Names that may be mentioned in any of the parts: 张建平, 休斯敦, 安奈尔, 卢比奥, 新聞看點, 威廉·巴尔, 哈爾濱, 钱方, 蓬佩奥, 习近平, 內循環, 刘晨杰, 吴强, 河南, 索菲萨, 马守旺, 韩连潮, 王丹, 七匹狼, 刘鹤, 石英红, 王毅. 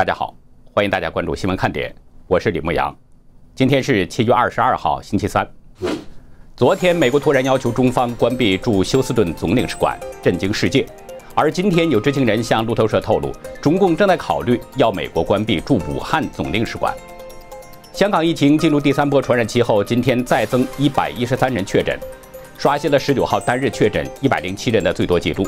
大家好，欢迎大家关注新闻看点，我是李牧阳。今天是7月22号，星期三。昨天，美国突然要求中方关闭驻休斯顿总领事馆，震惊世界。而今天，有知情人向路透社透露，中共正在考虑要美国关闭驻武汉总领事馆。香港疫情进入第三波传染期后，今天再增113人确诊，刷新了19号单日确诊107人的最多记录。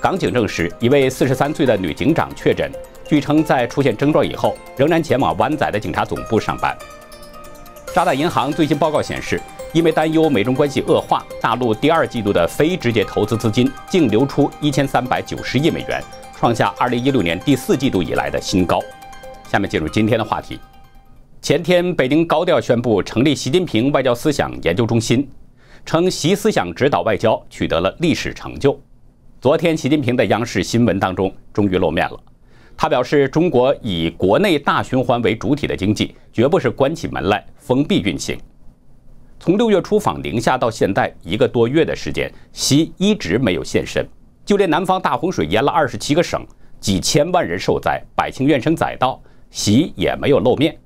港警证实，一位43岁的女警长确诊，据称在出现症状以后，仍然前往湾仔的警察总部上班。渣打银行最新报告显示，因为担忧美中关系恶化，大陆第二季度的非直接投资资金净流出1390亿美元，创下2016年第四季度以来的新高。下面进入今天的话题。前天，北京高调宣布成立习近平外交思想研究中心，称习思想指导外交取得了历史成就。昨天，习近平的央视新闻当中终于露面了。他表示，中国以国内大循环为主体的经济，绝不是关起门来封闭运行。从6月初访宁夏到现在1个多月的时间，习一直没有现身。就连南方大洪水淹了27个省，几千万人受灾，百姓怨声载道，习也没有露面。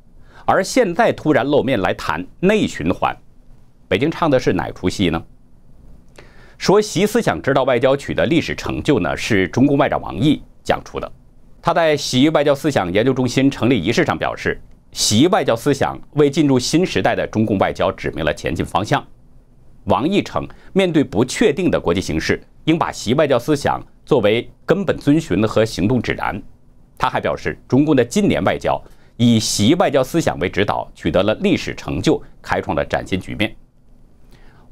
而现在突然露面来谈内循环，北京唱的是哪出戏呢？说习思想指导外交取得历史成就呢，是中共外长王毅讲出的。他在习外交思想研究中心成立仪式上表示，习外交思想为进入新时代的中共外交指明了前进方向。王毅称，面对不确定的国际形势，应把习外交思想作为根本遵循和行动指南。他还表示，中共的近年外交以习外交思想为指导，取得了历史成就，开创了崭新局面。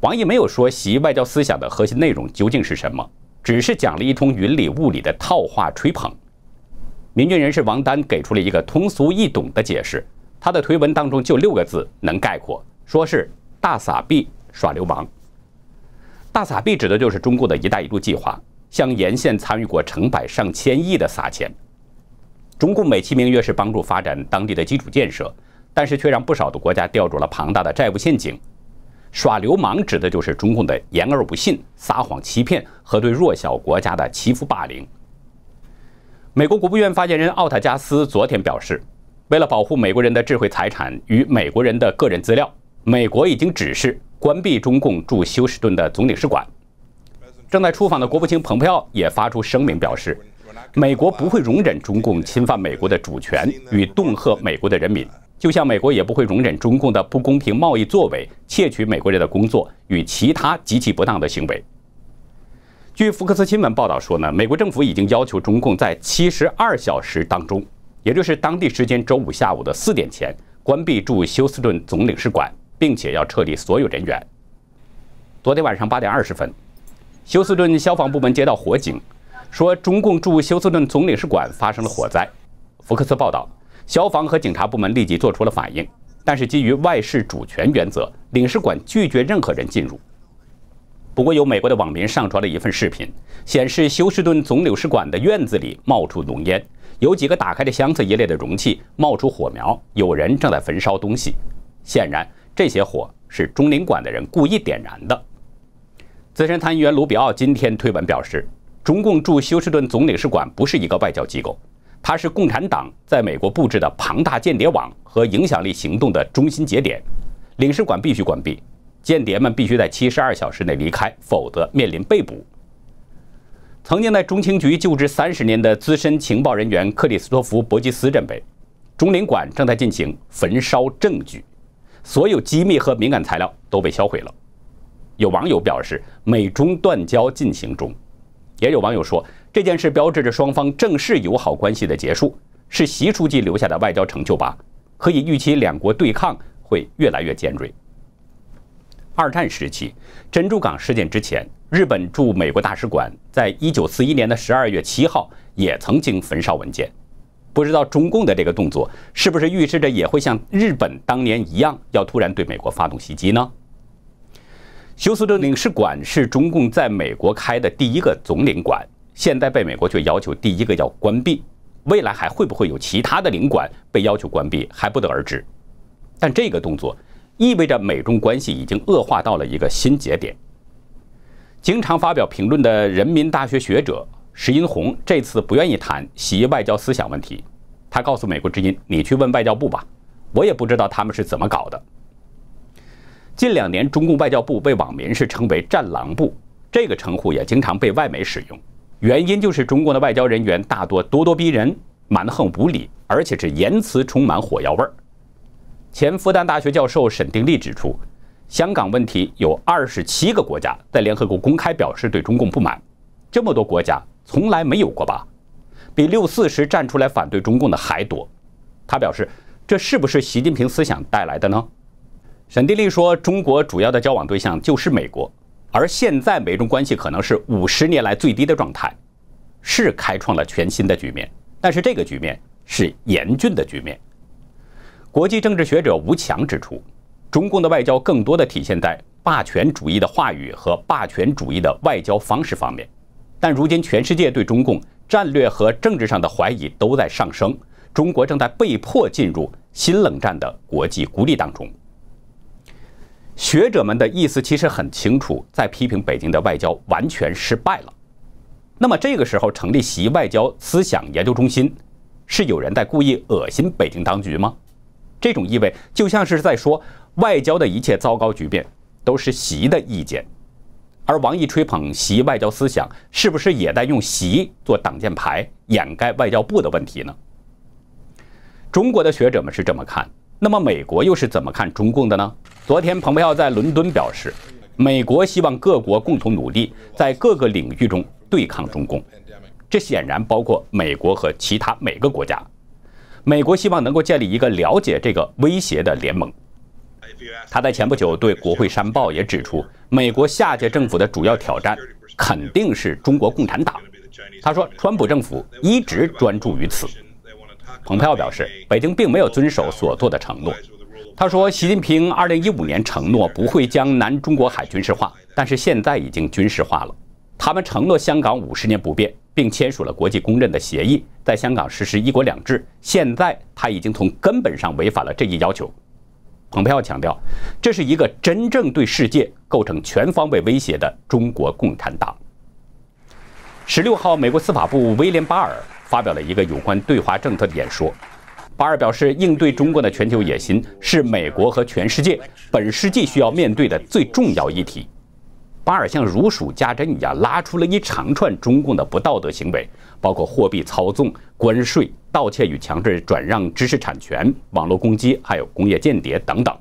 王毅没有说习外交思想的核心内容究竟是什么，只是讲了一通云里雾里的套话吹捧。民运人士王丹给出了一个通俗易懂的解释，他的推文当中就6个字能概括，说是大撒币耍流氓。大撒币指的就是中共的一带一路计划，向沿线参与国成百上千亿的撒钱。中共美其名曰是帮助发展当地的基础建设，但是却让不少的国家掉入了庞大的债务陷阱。耍流氓指的就是中共的言而无信、撒谎欺骗和对弱小国家的欺负霸凌。美国国务院发言人奥塔加斯昨天表示，为了保护美国人的智慧财产与美国人的个人资料，美国已经指示关闭中共驻休斯顿的总领事馆。正在出访的国务卿蓬佩奥也发出声明表示，美国不会容忍中共侵犯美国的主权与恫吓美国的人民，就像美国也不会容忍中共的不公平贸易作为、窃取美国人的工作与其他极其不当的行为。据福克斯新闻报道说呢，美国政府已经要求中共在72小时当中，也就是当地时间周五下午的4点前，关闭驻休斯顿总领事馆，并且要撤离所有人员。昨天晚上8点20分，休斯顿消防部门接到火警，说中共驻休斯顿总领事馆发生了火灾。福克斯报道，消防和警察部门立即做出了反应，但是基于外事主权原则，领事馆拒绝任何人进入。不过，有美国的网民上传了一份视频，显示休斯顿总领事馆的院子里冒出浓烟，有几个打开的箱子一类的容器冒出火苗，有人正在焚烧东西。显然，这些火是中领馆的人故意点燃的。资深参议员卢比奥今天推文表示，中共驻休斯顿总领事馆不是一个外交机构，它是共产党在美国布置的庞大间谍网和影响力行动的中心节点。领事馆必须关闭，间谍们必须在72小时内离开，否则面临被捕。曾经在中情局就职30年的资深情报人员克里斯托弗·伯吉斯认为，中领馆正在进行焚烧证据，所有机密和敏感材料都被销毁了。有网友表示，美中断交进行中。也有网友说，这件事标志着双方正式友好关系的结束，是习书记留下的外交成就吧？可以预期两国对抗会越来越尖锐。二战时期珍珠港事件之前，日本驻美国大使馆在1941年的12月7号也曾经焚烧文件。不知道中共的这个动作是不是预示着也会像日本当年一样，要突然对美国发动袭击呢？休斯顿领事馆是中共在美国开的第一个总领馆，现在被美国却要求第一个要关闭，未来还会不会有其他的领馆被要求关闭还不得而知。但这个动作意味着美中关系已经恶化到了一个新节点。经常发表评论的人民大学学者石英红这次不愿意谈习外交思想问题，他告诉美国之音：“你去问外交部吧，我也不知道他们是怎么搞的。”近2年，中共外交部被网民是称为“战狼部”，这个称呼也经常被外媒使用。原因就是中国的外交人员大多咄咄逼人、蛮横无理，而且是言辞充满火药味儿。前复旦大学教授沈定力指出，香港问题有27个国家在联合国公开表示对中共不满，这么多国家从来没有过吧？比6·4时站出来反对中共的还多。他表示，这是不是习近平思想带来的呢？沈定力说，中国主要的交往对象就是美国。而现在美中关系可能是50年来最低的状态，是开创了全新的局面，但是这个局面是严峻的局面。国际政治学者吴强指出，中共的外交更多的体现在霸权主义的话语和霸权主义的外交方式方面，但如今全世界对中共战略和政治上的怀疑都在上升，中国正在被迫进入新冷战的国际孤立当中。学者们的意思其实很清楚，在批评北京的外交完全失败了。那么这个时候成立习外交思想研究中心，是有人在故意恶心北京当局吗？这种意味就像是在说，外交的一切糟糕局面都是习的意见。而王毅吹捧习外交思想，是不是也在用习做挡箭牌，掩盖外交部的问题呢？中国的学者们是这么看，那么美国又是怎么看中共的呢？昨天，蓬佩奥在伦敦表示，美国希望各国共同努力，在各个领域中对抗中共。这显然包括美国和其他每个国家。美国希望能够建立一个了解这个威胁的联盟。他在前不久对国会山报也指出，美国下届政府的主要挑战肯定是中国共产党。他说，川普政府一直专注于此。蓬佩奥表示，北京并没有遵守所做的承诺。他说，习近平2015年承诺不会将南中国海军事化，但是现在已经军事化了。他们承诺香港50年不变，并签署了国际公认的协议，在香港实施"一国两制"。现在他已经从根本上违反了这一要求。蓬佩奥强调，这是一个真正对世界构成全方位威胁的中国共产党。16号，美国司法部威廉·巴尔发表了一个有关对华政策的演说。巴尔表示，应对中国的全球野心是美国和全世界本世纪需要面对的最重要议题。巴尔像如数家珍一样拉出了一长串中共的不道德行为，包括货币操纵、关税、盗窃与强制转让知识产权、网络攻击，还有工业间谍等等。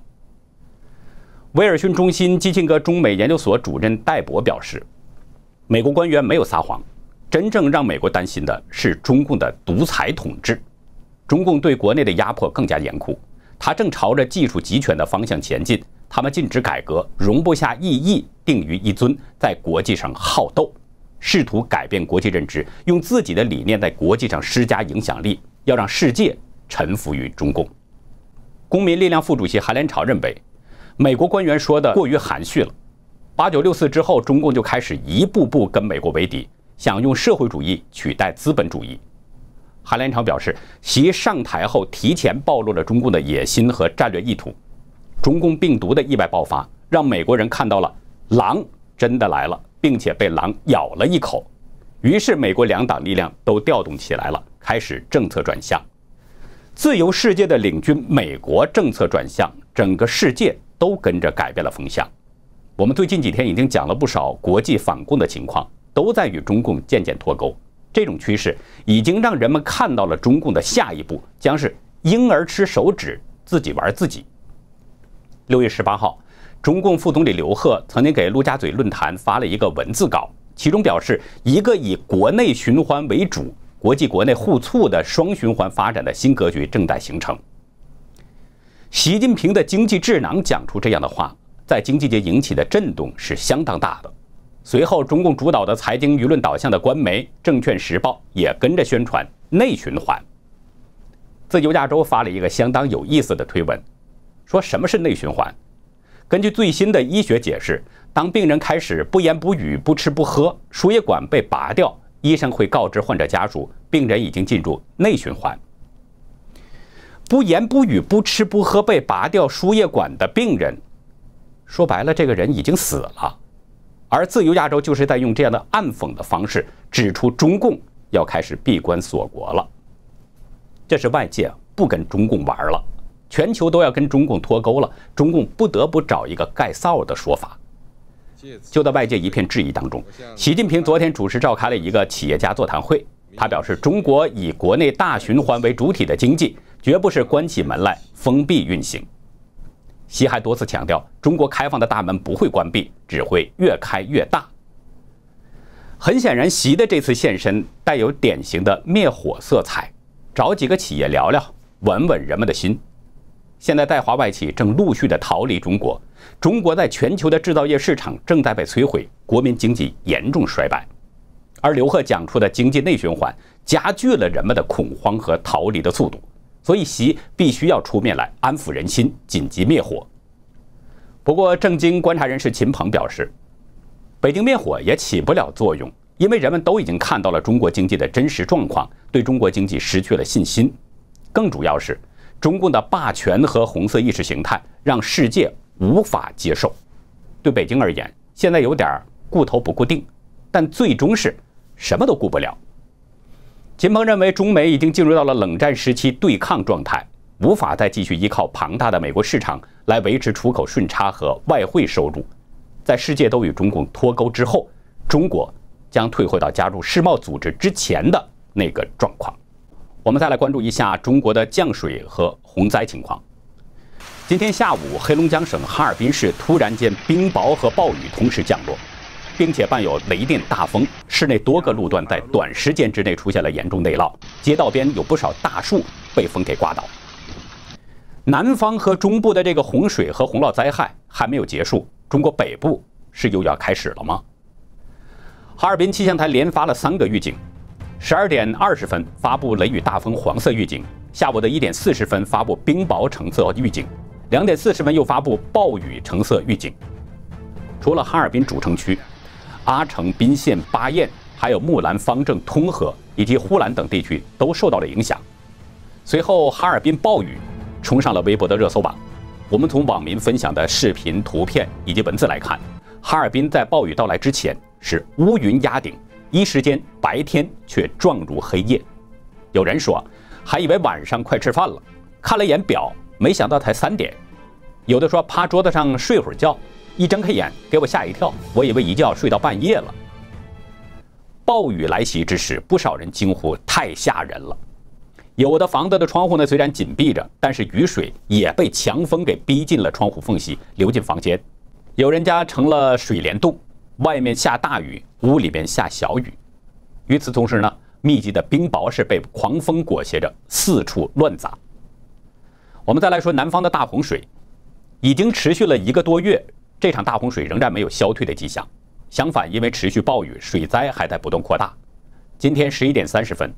威尔逊中心基辛格中美研究所主任戴博表示，美国官员没有撒谎，真正让美国担心的是中共的独裁统治。中共对国内的压迫更加严酷，它正朝着技术集权的方向前进。他们禁止改革，容不下异议，定于一尊，在国际上好斗，试图改变国际认知，用自己的理念在国际上施加影响力，要让世界臣服于中共。公民力量副主席韩连潮认为，美国官员说的过于含蓄了。8964之后，中共就开始一步步跟美国为敌，想用社会主义取代资本主义。韩连潮表示，习上台后提前暴露了中共的野心和战略意图。中共病毒的意外爆发让美国人看到了狼真的来了，并且被狼咬了一口。于是美国两党力量都调动起来了，开始政策转向。自由世界的领军美国政策转向，整个世界都跟着改变了风向。我们最近几天已经讲了不少国际反共的情况，都在与中共渐渐脱钩。这种趋势已经让人们看到了中共的下一步将是婴儿吃手指，自己玩自己。6月18号，中共副总理刘鹤曾经给陆家嘴论坛发了一个文字稿，其中表示，一个以国内循环为主、国际国内互促的双循环发展的新格局正在形成。习近平的经济智囊讲出这样的话，在经济界引起的震动是相当大的。随后，中共主导的财经舆论导向的官媒《证券时报》也跟着宣传内循环。自由亚洲发了一个相当有意思的推文，说什么是内循环？根据最新的医学解释，当病人开始不言不语、不吃不喝，输液管被拔掉，医生会告知患者家属，病人已经进入内循环。不言不语、不吃不喝被拔掉输液管的病人，说白了，这个人已经死了。而自由亚洲就是在用这样的暗讽的方式指出，中共要开始闭关锁国了。这是外界不跟中共玩了，全球都要跟中共脱钩了，中共不得不找一个盖臊的说法。就在外界一片质疑当中，习近平昨天主持召开了一个企业家座谈会，他表示，中国以国内大循环为主体的经济，绝不是关起门来封闭运行。 习还多次强调，中国开放的大门不会关闭，只会越开越大。很显然，习的这次现身带有典型的灭火色彩，找几个企业聊聊，稳稳人们的心。现在在华外企正陆续的逃离中国，中国在全球的制造业市场正在被摧毁，国民经济严重衰败。而刘鹤讲出的经济内循环加剧了人们的恐慌和逃离的速度。 所以，习必须要出面来安抚人心，紧急灭火。不过，政经观察人士秦鹏表示，北京灭火也起不了作用，因为人们都已经看到了中国经济的真实状况，对中国经济失去了信心。更主要是，中共的霸权和红色意识形态让世界无法接受。对北京而言，现在有点顾头不顾腚，但最终是什么都顾不了。 秦鹏认为，中美已经进入到了冷战时期对抗状态，无法再继续依靠庞大的美国市场来维持出口顺差和外汇收入。在世界都与中共脱钩之后，中国将退回到加入世贸组织之前的那个状况。我们再来关注一下中国的降水和洪灾情况。今天下午，黑龙江省哈尔滨市突然间冰雹和暴雨同时降落。 并且伴有雷电、大风，市内多个路段在短时间之内出现了严重内涝，街道边有不少大树被风给刮倒。南方和中部的这个洪水和洪涝灾害还没有结束，中国北部是又要开始了吗？哈尔滨气象台连发了3个预警：12点20分发布雷雨大风黄色预警，下午的1点40分发布冰雹橙色预警，2点40分又发布暴雨橙色预警。除了哈尔滨主城区， 阿城、宾县、巴彦，还有木兰、方正、通河以及呼兰等地区都受到了影响。随后，哈尔滨暴雨冲上了微博的热搜榜。我们从网民分享的视频、图片以及文字来看，哈尔滨在暴雨到来之前是乌云压顶，一时间白天却状如黑夜。有人说，还以为晚上快吃饭了，看了眼表，没想到才3点。有的说趴桌子上睡会儿觉。 一睁开眼，给我吓一跳，我以为一觉睡到半夜了。暴雨来袭之时，不少人惊呼太吓人了。有的房子的窗户呢，虽然紧闭着，但是雨水也被强风给逼进了窗户缝隙，流进房间。有人家成了水帘洞，外面下大雨，屋里面下小雨。与此同时呢，密集的冰雹是被狂风裹挟着四处乱砸。我们再来说南方的大洪水，已经持续了1个多月。 这场大洪水仍然没有消退的迹象，相反，因为持续暴雨，水灾还在不断扩大。今天11点30分，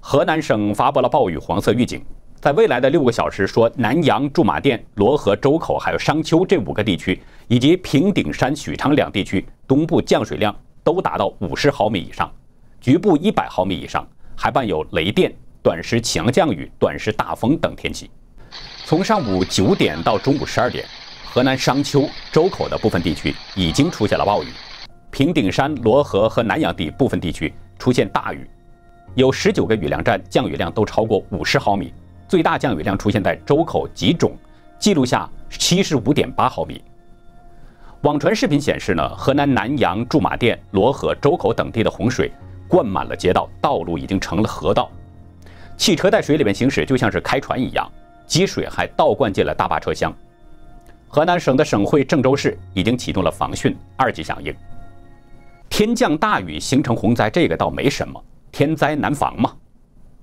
河南省发布了暴雨黄色预警，在未来的6个小时，说南阳、驻马店、漯河、周口还有商丘这5个地区，以及平顶山、许昌2地区东部降水量都达到50毫米以上，局部100毫米以上，还伴有雷电、短时强降雨、短时大风等天气。从上午9点到中午12点。 河南商丘、周口的部分地区已经出现了暴雨，平顶山、漯河和南阳地部分地区出现大雨，有19个雨量站降雨量都超过50毫米，最大降雨量出现在周口集中，记录下75.8毫米。网传视频显示呢，河南南阳、驻马店、漯河、周口等地的洪水灌满了街道，道路已经成了河道，汽车在水里面行驶就像是开船一样，积水还倒灌进了大巴车厢。 河南省的省会郑州市已经启动了防汛2级响应。天降大雨形成洪灾，这个倒没什么，天灾难防嘛。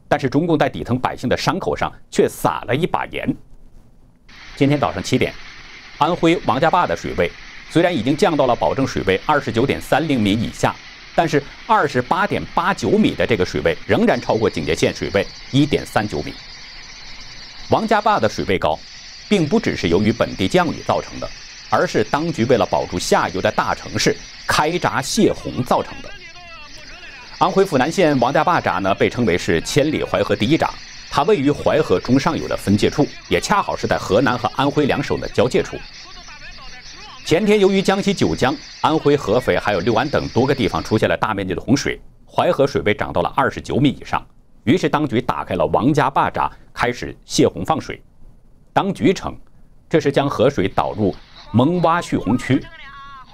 但是中共在底层百姓的伤口上却撒了一把盐。今天早上7点，安徽王家坝的水位虽然已经降到了保证水位29.30米以下，但是28.89米的这个水位仍然超过警戒线水位1.39米。王家坝的水位高， 并不只是由于本地降雨造成的，而是当局为了保住下游的大城市开闸泄洪造成的。安徽阜南县王家坝闸呢，被称为是千里淮河第一闸，它位于淮河中上游的分界处，也恰好是在河南和安徽2省的交界处。前天由于江西九江、安徽合肥还有六安等多个地方出现了大面积的洪水，淮河水位涨到了29米以上，于是当局打开了王家坝闸，开始泄洪放水。当局称，这是将河水导入蒙洼蓄洪区。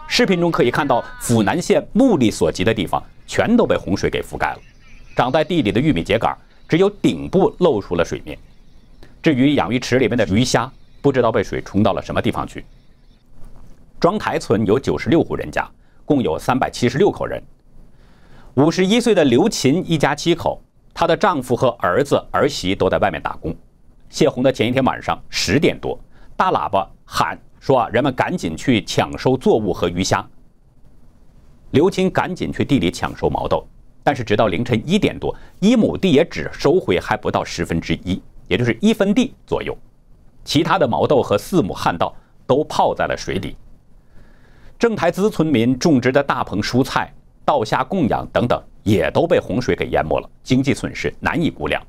视频中可以看到，阜南县目力所及的地方全都被洪水给覆盖了。长在地里的玉米秸秆只有顶部露出了水面。至于养鱼池里面的鱼虾，不知道被水冲到了什么地方去。庄台村有96户人家，共有376口人。51岁的刘琴一家7口，她的丈夫和儿子儿媳都在外面打工。泄洪的前一天晚上10点多，大喇叭喊说人们赶紧去抢收作物和鱼虾。刘琴赶紧去地里抢收毛豆，但是直到凌晨1点多，1亩地也只收回还不到1/10，也就是1分地左右。其他的毛豆和4亩旱稻都泡在了水里。正台资村民种植的大棚蔬菜、稻虾供养等等，也都被洪水给淹没了，经济损失难以估量。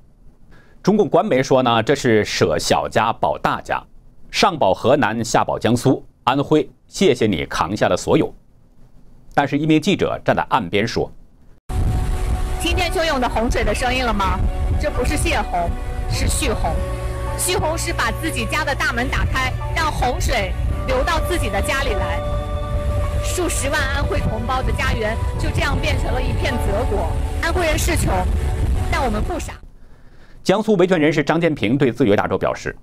中共官媒说呢，这是舍小家保大家，上保河南，下保江苏、安徽，谢谢你扛下了所有。但是，一名记者站在岸边说：“听见汹涌的洪水的声音了吗？这不是泄洪，是蓄洪。蓄洪是把自己家的大门打开，让洪水流到自己的家里来。”数十万安徽同胞的家园就这样变成了一片泽国。安徽人是穷，但我们不傻。江苏维权人士张建平对自由亚洲表示，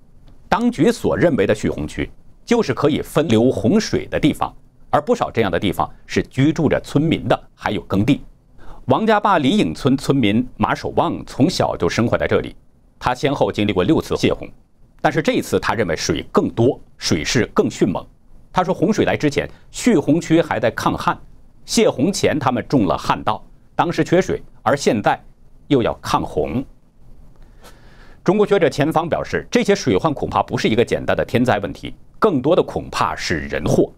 当局所认为的蓄洪区，就是可以分流洪水的地方，而不少这样的地方是居住着村民的，还有耕地。王家坝李颖村村民马守旺从小就生活在这里，他先后经历过6次泄洪，但是这一次他认为水更多，水势更迅猛。他说，洪水来之前，蓄洪区还在抗旱；泄洪前，他们种了旱稻，当时缺水，而现在又要抗洪。中国学者钱方表示，这些水患恐怕不是一个简单的天灾问题，更多的恐怕是人祸。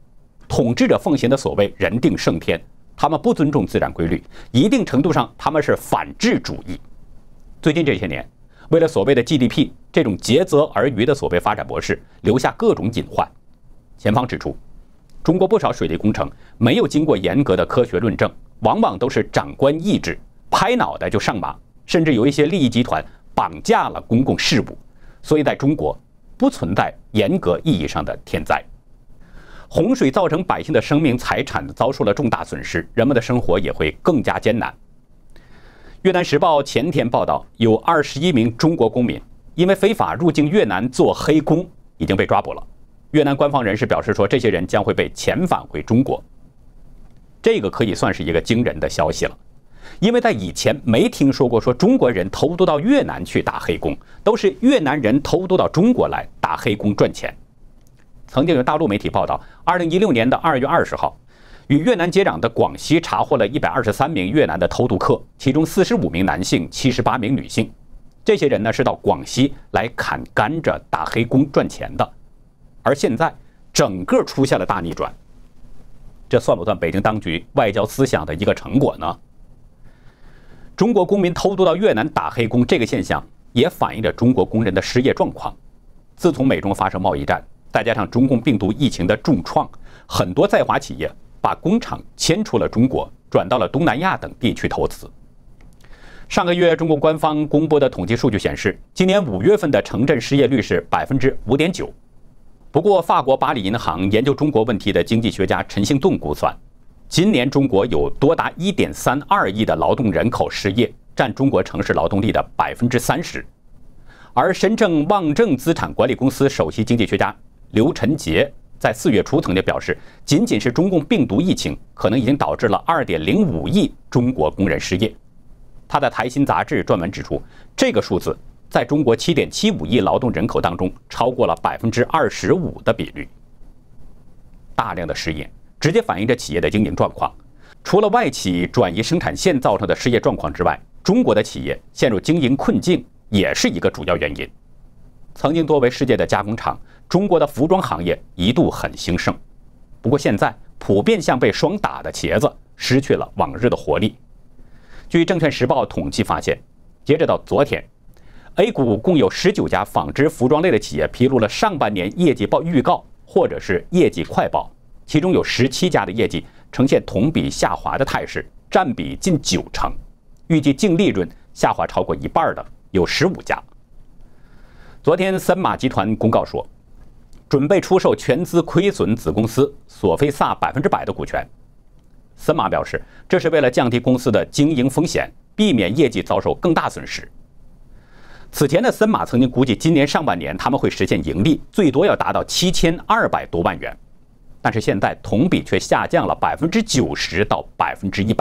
统治者奉行的所谓“人定胜天”，他们不尊重自然规律，一定程度上他们是反智主义。最近这些年，为了所谓的 GDP 这种竭泽而渔的所谓发展模式，留下各种隐患。钱方指出，中国不少水利工程没有经过严格的科学论证，往往都是长官意志，拍脑袋就上马，甚至有一些利益集团绑架了公共事务，所以在中国不存在严格意义上的天灾。洪水造成百姓的生命财产遭受了重大损失，人们的生活也会更加艰难。越南时报前天报道，有21名中国公民因为非法入境越南做黑工已经被抓捕了。越南官方人士表示说，这些人将会被遣返回中国。这个可以算是一个惊人的消息了，因为在以前没听说过说中国人偷渡到越南去打黑工，都是越南人偷渡到中国来打黑工赚钱。曾经有大陆媒体报道，2016年的2月20号，与越南接壤的广西查获了123名越南的偷渡客，其中45名男性，78名女性。这些人呢，是到广西来砍甘蔗打黑工赚钱的。而现在，整个出现了大逆转，这算不算北京当局外交思想的一个成果呢？中国公民偷渡到越南打黑工这个现象，也反映着中国工人的失业状况。自从美中发生贸易战，再加上中共病毒疫情的重创，很多在华企业把工厂迁出了中国，转到了东南亚等地区投资。上个月，中国官方公布的统计数据显示，今年5月份的城镇失业率是5.9%。不过，法国巴黎银行研究中国问题的经济学家陈兴栋估算，今年中国有多达1.32亿的劳动人口失业，占中国城市劳动力的30%。而深圳旺正资产管理公司首席经济学家刘晨杰在4月初曾经表示，仅仅是中共病毒疫情，可能已经导致了2.05亿中国工人失业。他在《台新》杂志撰文指出，这个数字在中国7.75亿劳动人口当中，超过了25%的比率。大量的失业直接反映着企业的经营状况。除了外企转移生产线造成的失业状况之外，中国的企业陷入经营困境也是一个主要原因。曾经多为世界的加工厂，中国的服装行业一度很兴盛，不过现在普遍像被霜打的茄子，失去了往日的活力。据《证券时报》统计发现，截止到昨天，A 股共有19家纺织服装类的企业披露了上半年业绩预告或者是业绩快报，其中有17家的业绩呈现同比下滑的态势，占比近90%，预计净利润下滑超过一半的有15家。昨天，森马集团公告说，准备出售全资亏损子公司索菲萨100%的股权。森马表示，这是为了降低公司的经营风险，避免业绩遭受更大损失。此前的森马曾经估计，今年上半年他们会实现盈利，最多要达到7200多万元，但是现在同比却下降了90%到100%。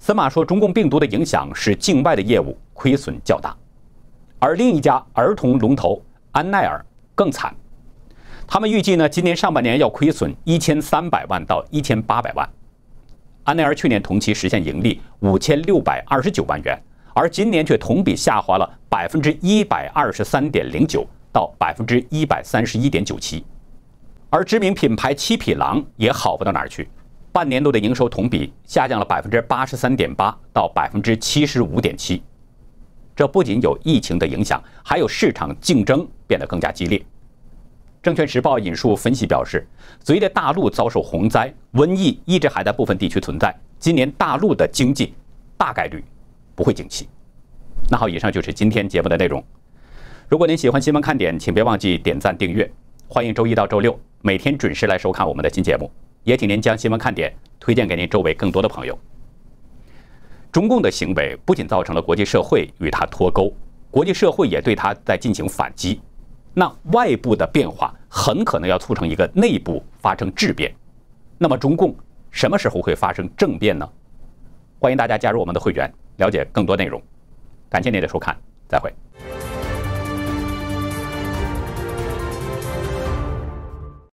森马说，中共病毒的影响使境外的业务亏损较大，而另一家儿童龙头安奈尔更惨，他们预计呢，今年上半年要亏损1300万到1800万。安奈尔去年同期实现盈利5629万元。而今年却同比下滑了123.09%到131.97%，而知名品牌七匹狼也好不到哪儿去，半年度的营收同比下降了83.8%到75.7%。这不仅有疫情的影响，还有市场竞争变得更加激烈。证券时报引述分析表示，随着大陆遭受洪灾，瘟疫一直还在部分地区存在，今年大陆的经济大概率不会景气。那好，以上就是今天节目的内容。如果您喜欢新闻看点，请别忘记点赞订阅。欢迎周一到周六每天准时来收看我们的新节目，也请您将新闻看点推荐给您周围更多的朋友。中共的行为不仅造成了国际社会与它脱钩，国际社会也对它在进行反击。那外部的变化很可能要促成一个内部发生质变。那么中共什么时候会发生政变呢？欢迎大家加入我们的会员，了解更多内容。感谢您的收看，再会。